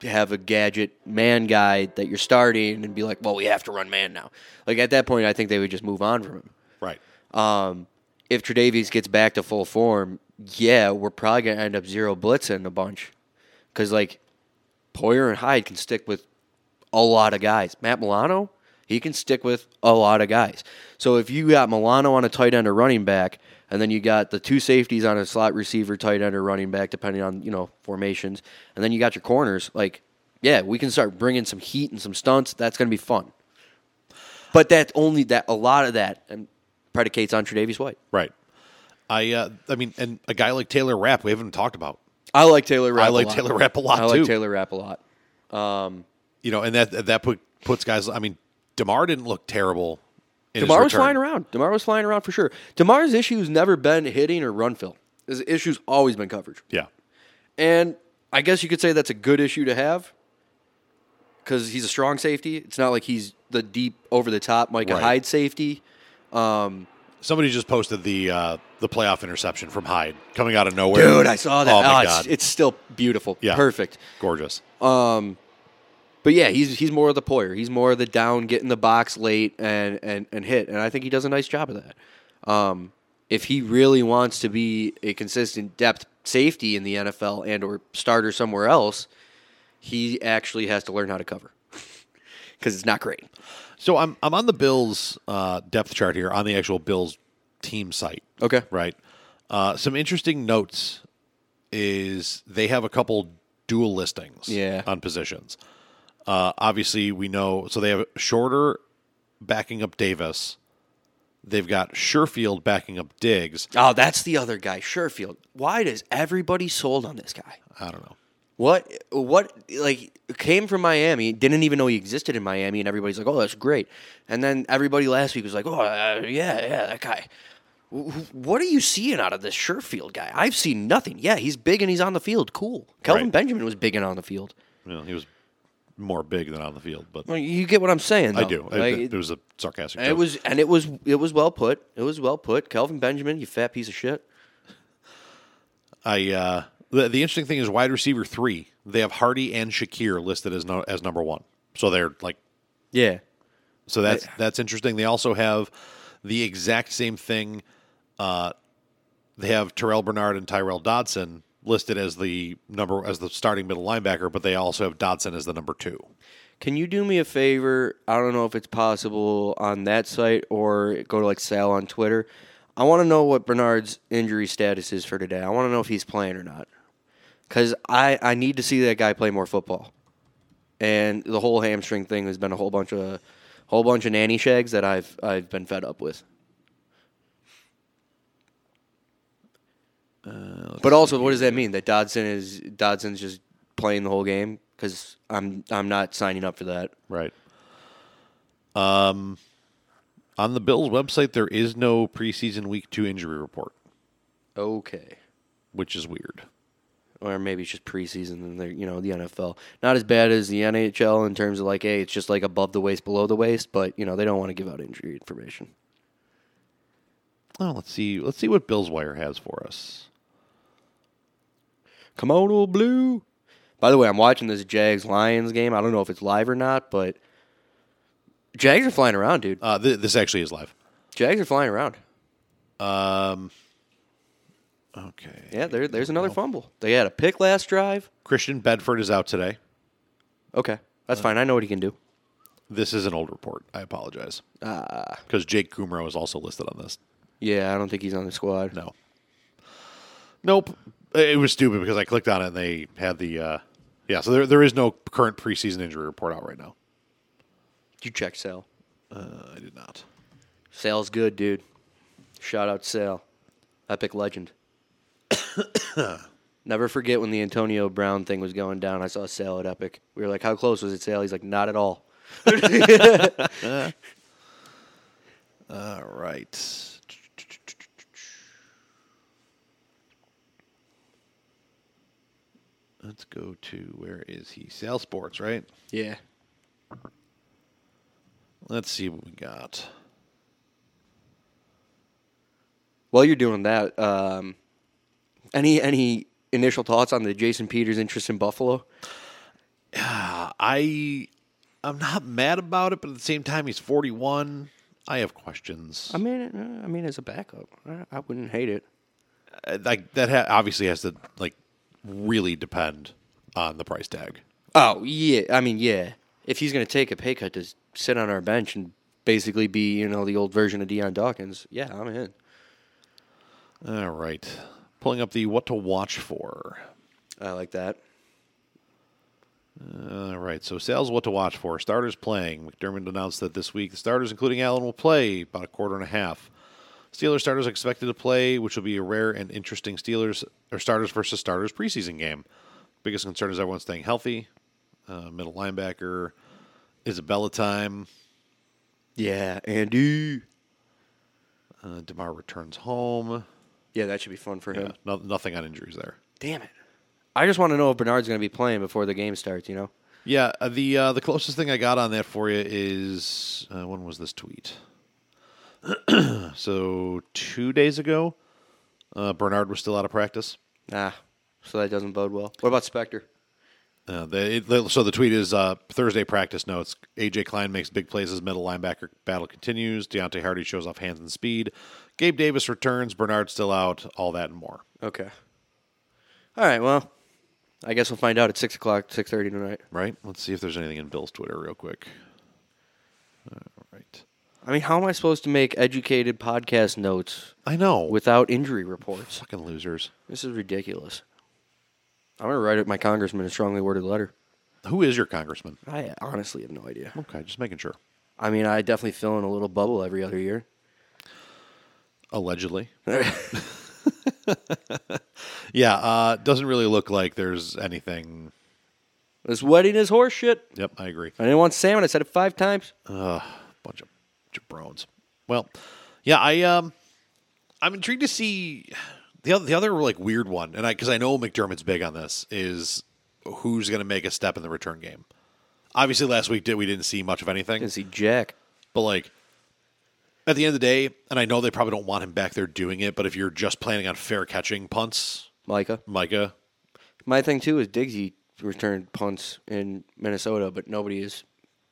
have a gadget man guy that you're starting and be like, well, we have to run man now? Like, at that point, I think they would just move on from him. Right. Um, if Tre'Davious gets back to full form, yeah, we're probably going to end up zero blitzing a bunch. Because, like, Poyer and Hyde can stick with a lot of guys. Matt Milano? He can stick with a lot of guys. So if you got Milano on a tight end or running back, and then you got the two safeties on a slot receiver, tight end or running back, depending on, you know, formations, and then you got your corners, like, yeah, we can start bringing some heat and some stunts. That's going to be fun. But that's only that a lot of that predicates on Tre'Davious White. Right. I uh, I mean, and a guy like Taylor Rapp, we haven't talked about. I like Taylor Rapp I like a lot. Taylor Rapp a lot, too. I like too. Taylor Rapp a lot. Um, you know, and that, that put, puts guys, I mean, DeMar didn't look terrible in DeMar his return. was flying around. DeMar was flying around for sure. DeMar's issue has never been hitting or run fill. His issue's always been coverage. Yeah. And I guess you could say that's a good issue to have, because he's a strong safety. It's not like he's the deep, over-the-top Micah right. Hyde safety. Um, Somebody just posted the uh, the playoff interception from Hyde coming out of nowhere. Dude, I saw that. Oh, oh my it's, God. It's still beautiful. Yeah. Perfect. Gorgeous. Um But yeah, he's he's more of the Poyer. He's more of the down, get in the box late and, and, and hit. And I think he does a nice job of that. Um, if he really wants to be a consistent depth safety in the N F L and or starter somewhere else, he actually has to learn how to cover, because it's not great. So I'm I'm on the Bills uh, depth chart here on the actual Bills team site. Okay, right. Uh, some interesting notes is they have a couple dual listings yeah. on positions. Uh, obviously, we know, so they have Shorter backing up Davis. They've got Sherfield backing up Diggs. Oh, that's the other guy, Sherfield. Why does everybody sold on this guy? I don't know. What, what, like, came from Miami, didn't even know he existed in Miami, and everybody's like, oh, that's great. And then everybody last week was like, oh, uh, yeah, yeah, that guy. What are you seeing out of this Sherfield guy? I've seen nothing. Yeah, he's big and he's on the field. Cool. Kelvin right. Benjamin was big and on the field. Yeah, he was more big than on the field, but well, you get what I'm saying. Though. I do. Like, it, it was a sarcastic. It joke. was, and it was, it was well put. It was well put. Kelvin Benjamin, you fat piece of shit. I. Uh, the, the interesting thing is wide receiver three. They have Harty and Shakir listed as no, as number one. So they're like, yeah. So that's I, that's interesting. They also have the exact same thing. Uh, they have Tyrel Bernard and Tyrel Dodson listed as the number as the starting middle linebacker, but they also have Dodson as the number two. Can you do me a favor? I don't know if it's possible on that site or go to like Sal on Twitter. I want to know what Bernard's injury status is for today. I want to know if he's playing or not, because I, I need to see that guy play more football. And the whole hamstring thing has been a whole bunch of whole bunch of nanny shags that I've I've been fed up with. Uh, but also, what does that mean? That Dodson is Dodson's just playing the whole game? Because I'm I'm not signing up for that. Right. Um, on the Bills website, there is no preseason week two injury report. Okay. Which is weird. Or maybe it's just preseason, and they're, you know, the N F L. Not as bad as the N H L in terms of like, hey, it's just like above the waist, below the waist. But you know, they don't want to give out injury information. Well, let's see. Let's see what Bills Wire has for us. Come on, old blue. By the way, I'm watching this Jags-Lions game. I don't know if it's live or not, but Jags are flying around, dude. Uh, th- this actually is live. Jags are flying around. Um. Okay. Yeah, there, there's another fumble. They had a pick last drive. Christian Benford is out today. Okay, that's uh, fine. I know what he can do. This is an old report. I apologize. Because uh, Jake Kumro is also listed on this. Yeah, I don't think he's on the squad. No. Nope. It was stupid because I clicked on it and they had the uh, yeah, so there there is no current preseason injury report out right now. Did you check Sale? Uh, I did not. Sale's good, dude. Shout out Sale. Epic legend. Never forget when the Antonio Brown thing was going down. I saw Sale at Epic. We were like, how close was it, Sale? He's like, not at all. All right. Let's go to, where is he? Sal Sports, right? Yeah. Let's see what we got. While you're doing that, um, any any initial thoughts on the Jason Peters interest in Buffalo? Uh, I, I'm not mad about it, but at the same time, he's forty-one. I have questions. I mean, I mean, as a backup, I wouldn't hate it. Uh, like that ha- obviously has to, like, really depend on the price tag. Oh, yeah. I mean, yeah. If he's going to take a pay cut to sit on our bench and basically be, you know, the old version of Deion Dawkins, yeah, I'm in. All right. Pulling up the what to watch for. I like that. All right. So, Sal's what to watch for. Starters playing. McDermott announced that this week the starters, including Allen, will play about a quarter and a half. Steelers starters expected to play, which will be a rare and interesting Steelers or starters versus starters preseason game. Biggest concern is everyone staying healthy. Uh, middle linebacker, Isabella time. Yeah, Andy. Uh, DeMar returns home. Yeah, that should be fun for him. Yeah, no, nothing on injuries there. Damn it! I just want to know if Bernard's going to be playing before the game starts. You know. Yeah. The uh, the closest thing I got on that for you is uh, when was this tweet? So two days ago, uh, Bernard was still out of practice. Ah, so that doesn't bode well. What about Spector? Uh, they, it, so the tweet is uh, Thursday practice notes. A J. Klein makes big plays as middle linebacker battle continues. Deontay Harty shows off hands and speed. Gabe Davis returns. Bernard's still out. All that and more. Okay. All right, well, I guess we'll find out at six o'clock, six thirty tonight. Right. Let's see if there's anything in Bill's Twitter real quick. All right. I mean, how am I supposed to make educated podcast notes? I know. Without injury reports. Fucking losers. This is ridiculous. I'm going to write it my congressman a strongly worded letter. Who is your congressman? I honestly have no idea. Okay, just making sure. I mean, I definitely fill in a little bubble every other year. Allegedly. Yeah, uh, doesn't really look like there's anything. This wedding is horse shit. Yep, I agree. I didn't want salmon. I said it five times. Uh, bunch of jabrones. Well, yeah, I, um, I'm intrigued to see the other, the other like weird one, and I because I know McDermott's big on this, is who's going to make a step in the return game. Obviously, last week did we didn't see much of anything. Didn't see Jack. But like at the end of the day, and I know they probably don't want him back there doing it, but if you're just planning on fair catching punts, Micah, Micah. My thing too is Diggs returned punts in Minnesota, but nobody is.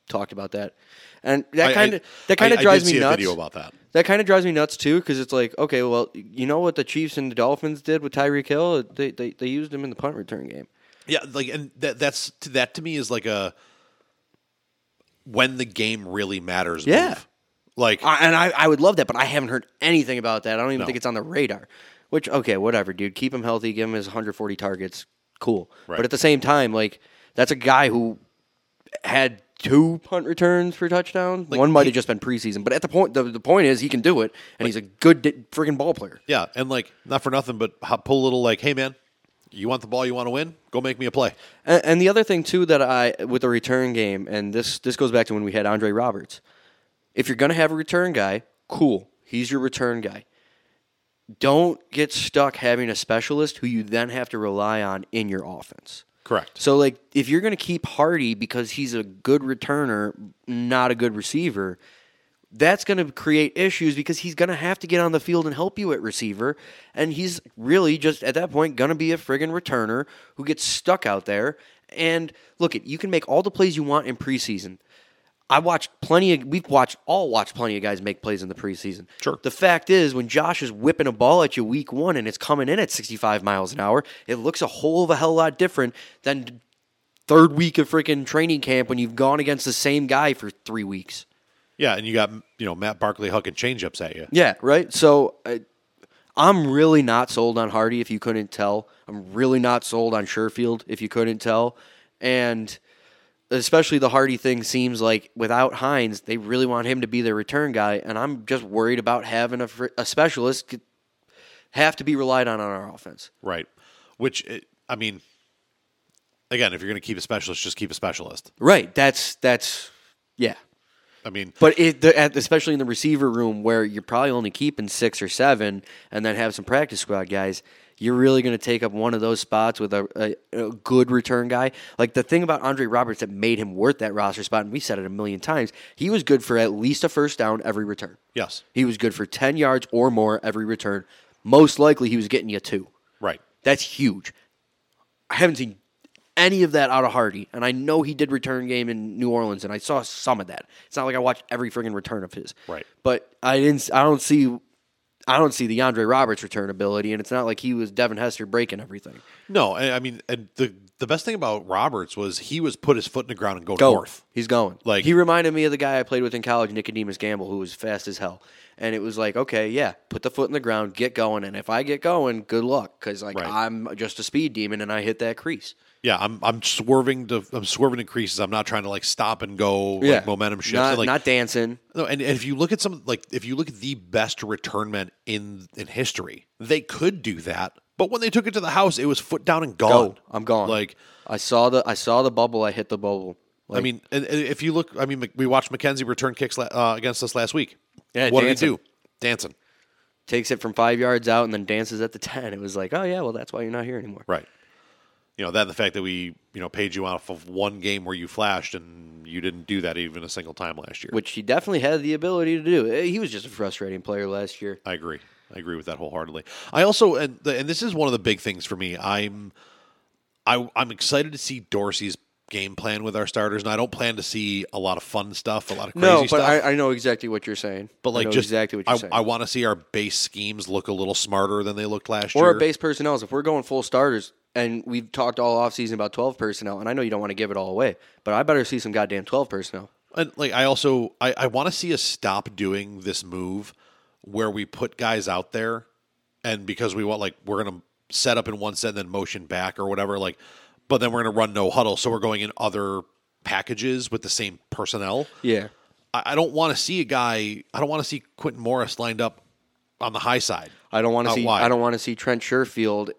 Talked about that, and that kind of that kind of drives me nuts. I did see a video about that. That kind of drives me nuts too, because it's like, okay, well, you know what the Chiefs and the Dolphins did with Tyreek Hill? They they they used him in the punt return game. Yeah, like, and that that's that to me is like a when the game really matters. Yeah, move. Like, I, and I I would love that, but I haven't heard anything about that. I don't even no. think it's on the radar. Which okay, whatever, dude. Keep him healthy. Give him his one hundred forty targets. Cool. Right. But at the same time, like, that's a guy who had. Two punt returns for touchdown. Like, one might have just been preseason, but at the point, the, the point is he can do it, and like, he's a good di- freaking ball player. Yeah, and like not for nothing, but pull a little like, hey man, you want the ball, you want to win, go make me a play. And, and the other thing too that I with the return game, and this this goes back to when we had Andre Roberts. If you're gonna have a return guy, cool, he's your return guy. Don't get stuck having a specialist who you then have to rely on in your offense. Correct. So, like, if you're going to keep Harty because he's a good returner, not a good receiver, that's going to create issues because he's going to have to get on the field and help you at receiver, and he's really just, at that point, going to be a friggin' returner who gets stuck out there. And, look, it you can make all the plays you want in preseason. I watched plenty of, we've watched, all watched plenty of guys make plays in the preseason. Sure. The fact is, when Josh is whipping a ball at you week one and it's coming in at sixty-five miles an hour, it looks a whole of a hell lot different than third week of freaking training camp when you've gone against the same guy for three weeks. Yeah, and you got, you know, Matt Barkley hucking changeups at you. Yeah, right? So I, I'm really not sold on Harty if you couldn't tell. I'm really not sold on Sherfield if you couldn't tell. And... especially the Harty thing seems like without Hines, they really want him to be their return guy, and I'm just worried about having a, a specialist have to be relied on on our offense. Right. Which, I mean, again, if you're going to keep a specialist, just keep a specialist. Right. That's, that's yeah. I mean. But it, especially in the receiver room where you're probably only keeping six or seven and then have some practice squad guys, you're really going to take up one of those spots with a, a, a good return guy. Like the thing about Andre Roberts that made him worth that roster spot, and we said it a million times, he was good for at least a first down every return. Yes. He was good for ten yards or more every return. Most likely he was getting you two. Right. That's huge. I haven't seen any of that out of Harty, and I know he did return game in New Orleans, and I saw some of that. It's not like I watched every friggin' return of his. Right. But I didn't. I don't see... I don't see the Andre Roberts return ability, and it's not like he was Devin Hester breaking everything. No, I mean, and the the best thing about Roberts was he was put his foot in the ground and go, go. north. He's going. Like, he reminded me of the guy I played with in college, Nicodemus Gamble, who was fast as hell. And it was like, okay, yeah, put the foot in the ground, get going, and if I get going, good luck, because like right. I'm just a speed demon and I hit that crease. Yeah, I'm I'm swerving to I'm swerving in creases. I'm not trying to like stop and go like yeah. momentum shifts. Not, like, not dancing. No, and, and if you look at some like if you look at the best return men in in history, they could do that. But when they took it to the house, it was foot down and gone. Go. I'm gone. Like I saw the I saw the bubble. I hit the bubble. Like, I mean, and, and if you look, I mean, we watched McKenzie return kicks uh, against us last week. Yeah, what dancing. did he do? Dancing. Takes it from five yards out and then dances at the ten. It was like, oh yeah, well that's why you're not here anymore. Right. You know, that and the fact that we, you know, paid you off of one game where you flashed and you didn't do that even a single time last year. Which he definitely had the ability to do. He was just a frustrating player last year. I agree. I agree with that wholeheartedly. I also, and, the, and this is one of the big things for me, I'm I, I'm excited to see Dorsey's game plan with our starters, and I don't plan to see a lot of fun stuff, a lot of crazy stuff. No, but stuff. I, I know exactly what you're saying. But like, I know just exactly what you're I, saying. I want to see our base schemes look a little smarter than they looked last or year. Or our base personnel. If we're going full starters... And we've talked all offseason about twelve personnel, and I know you don't want to give it all away, but I better see some goddamn twelve personnel. And like I also, I, I want to see us stop doing this move where we put guys out there, and because we want, like, we're going to set up in one set and then motion back or whatever, like, but then we're going to run no huddle, so we're going in other packages with the same personnel. Yeah. I, I don't want to see a guy, I don't want to see Quintin Morris lined up on the high side. I don't want to see. Wide. I don't want to see Trent Sherfield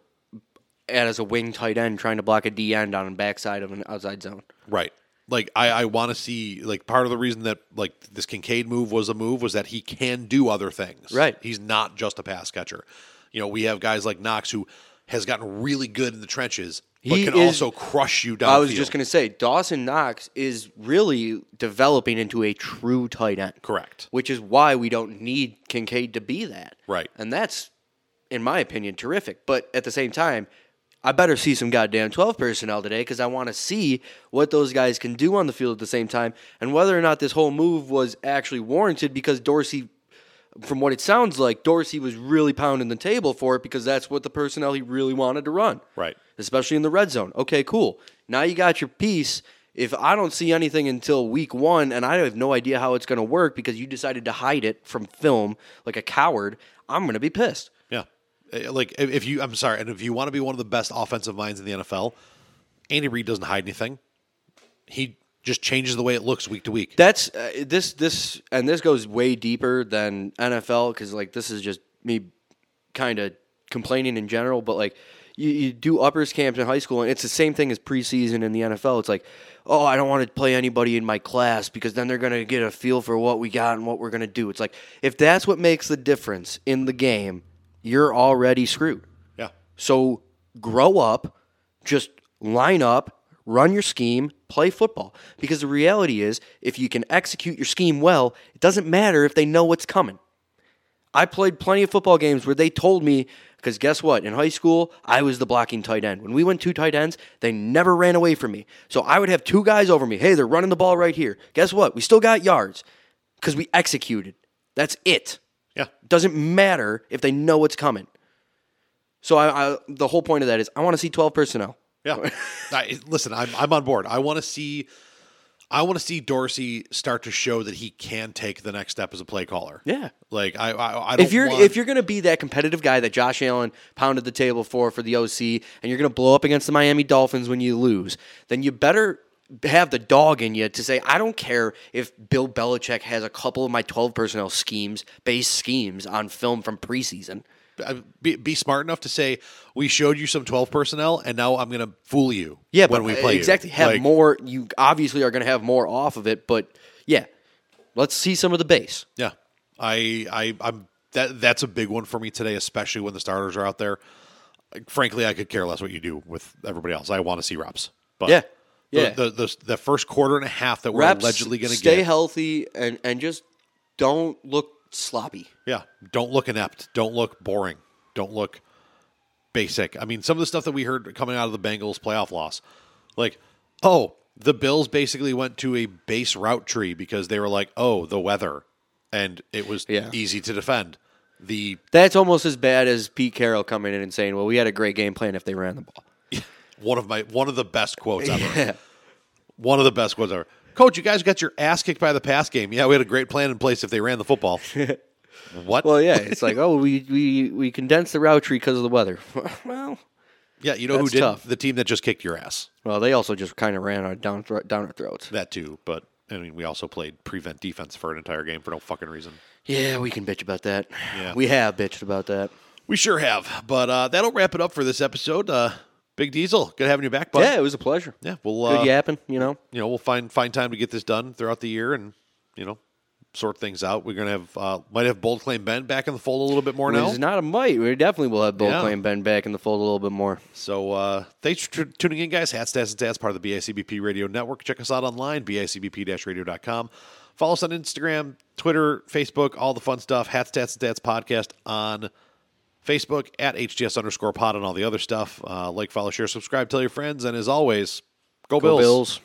as a wing tight end trying to block a D end on the backside of an outside zone. Right. Like I, I want to see. Like part of the reason that like this Kincaid move was a move was that he can do other things. Right. He's not just a pass catcher. You know, we have guys like Knox who has gotten really good in the trenches, but he can is, also crush you downfield. I was just going to say, Dawson Knox is really developing into a true tight end. Correct. Which is why we don't need Kincaid to be that. Right. And that's, in my opinion, terrific. But at the same time, I better see some goddamn twelve personnel today because I want to see what those guys can do on the field at the same time and whether or not this whole move was actually warranted because Dorsey... From what it sounds like, Dorsey was really pounding the table for it because that's what the personnel he really wanted to run. Right. Especially in the red zone. Okay, cool. Now you got your piece. If I don't see anything until week one and I have no idea how it's going to work because you decided to hide it from film like a coward, I'm going to be pissed. Yeah. Like, if you, I'm sorry, and if you want to be one of the best offensive minds in the N F L, Andy Reid doesn't hide anything. He just changes the way it looks week to week. That's uh, this this and this goes way deeper than N F L because like this is just me kind of complaining in general. But like you, you do uppers camps in high school, and it's the same thing as preseason in the N F L. It's like, oh, I don't want to play anybody in my class because then they're gonna get a feel for what we got and what we're gonna do. It's like if that's what makes the difference in the game, you're already screwed. Yeah. So grow up, just line up. Run your scheme, play football. Because the reality is, if you can execute your scheme well, it doesn't matter if they know what's coming. I played plenty of football games where they told me, because guess what? In high school, I was the blocking tight end. When we went two tight ends, they never ran away from me. So I would have two guys over me. Hey, they're running the ball right here. Guess what? We still got yards because we executed. That's it. Yeah. Doesn't matter if they know what's coming. So I, I, the whole point of that is I want to see twelve personnel. Yeah, I, listen, I'm I'm on board. I want to see, I want to see Dorsey start to show that he can take the next step as a play caller. Yeah, like I, I, I don't. If you're want... if you're gonna be that competitive guy that Josh Allen pounded the table for for the O C, and you're gonna blow up against the Miami Dolphins when you lose, then you better have the dog in you to say, I don't care if Bill Belichick has a couple of my twelve personnel schemes, base schemes on film from preseason. Be, be smart enough to say we showed you some twelve personnel, and now I'm going to fool you. Yeah, when we play, exactly. You. Have like, more. You obviously are going to have more off of it, but yeah, let's see some of the base. Yeah, I, I, I'm that. That's a big one for me today, especially when the starters are out there. Frankly, I could care less what you do with everybody else. I want to see reps. But yeah, yeah. The the, the, the first quarter and a half that we're reps, allegedly going to get. Stay healthy and and just don't look sloppy. Yeah. Don't look inept. Don't look boring. Don't look basic. I mean, some of the stuff that we heard coming out of the Bengals playoff loss, like, oh, the Bills basically went to a base route tree because they were like, oh, the weather. And it was yeah. easy to defend. The That's almost as bad as Pete Carroll coming in and saying, well, we had a great game plan if they ran the ball. one of my one of the best quotes ever. Yeah. One of the best quotes ever. Coach, you guys got your ass kicked by the pass game. Yeah, we had a great plan in place if they ran the football. What? Well, yeah, it's like, oh, we we, we condensed the route tree because of the weather. Well, yeah, you know who did? Tough. The team that just kicked your ass. Well, they also just kind of ran our down thro- down our throats. That too, but I mean, we also played prevent defense for an entire game for no fucking reason. Yeah, we can bitch about that. Yeah. We have bitched about that. We sure have. But uh, that'll wrap it up for this episode. Uh, Big Diesel, good having you back, bud. Yeah, it was a pleasure. Yeah, we'll good uh, yapping. You know, you know, we'll find find time to get this done throughout the year, and you know, sort things out. We're gonna have uh, might have Bold Claim Ben back in the fold a little bit more now. It's not a might. We definitely will have Bold yeah. Claim Ben back in the fold a little bit more. So uh, thanks for t- tuning in, guys. Hats, Stats, and Stats, part of the B I C B P Radio Network. Check us out online, B I C B P radio dot com. Follow us on Instagram, Twitter, Facebook, all the fun stuff. Hats, Stats, and Stats podcast on Facebook at H T S underscore pod and all the other stuff. Uh, like, follow, share, subscribe, tell your friends. And as always, go, go Bills. Bills.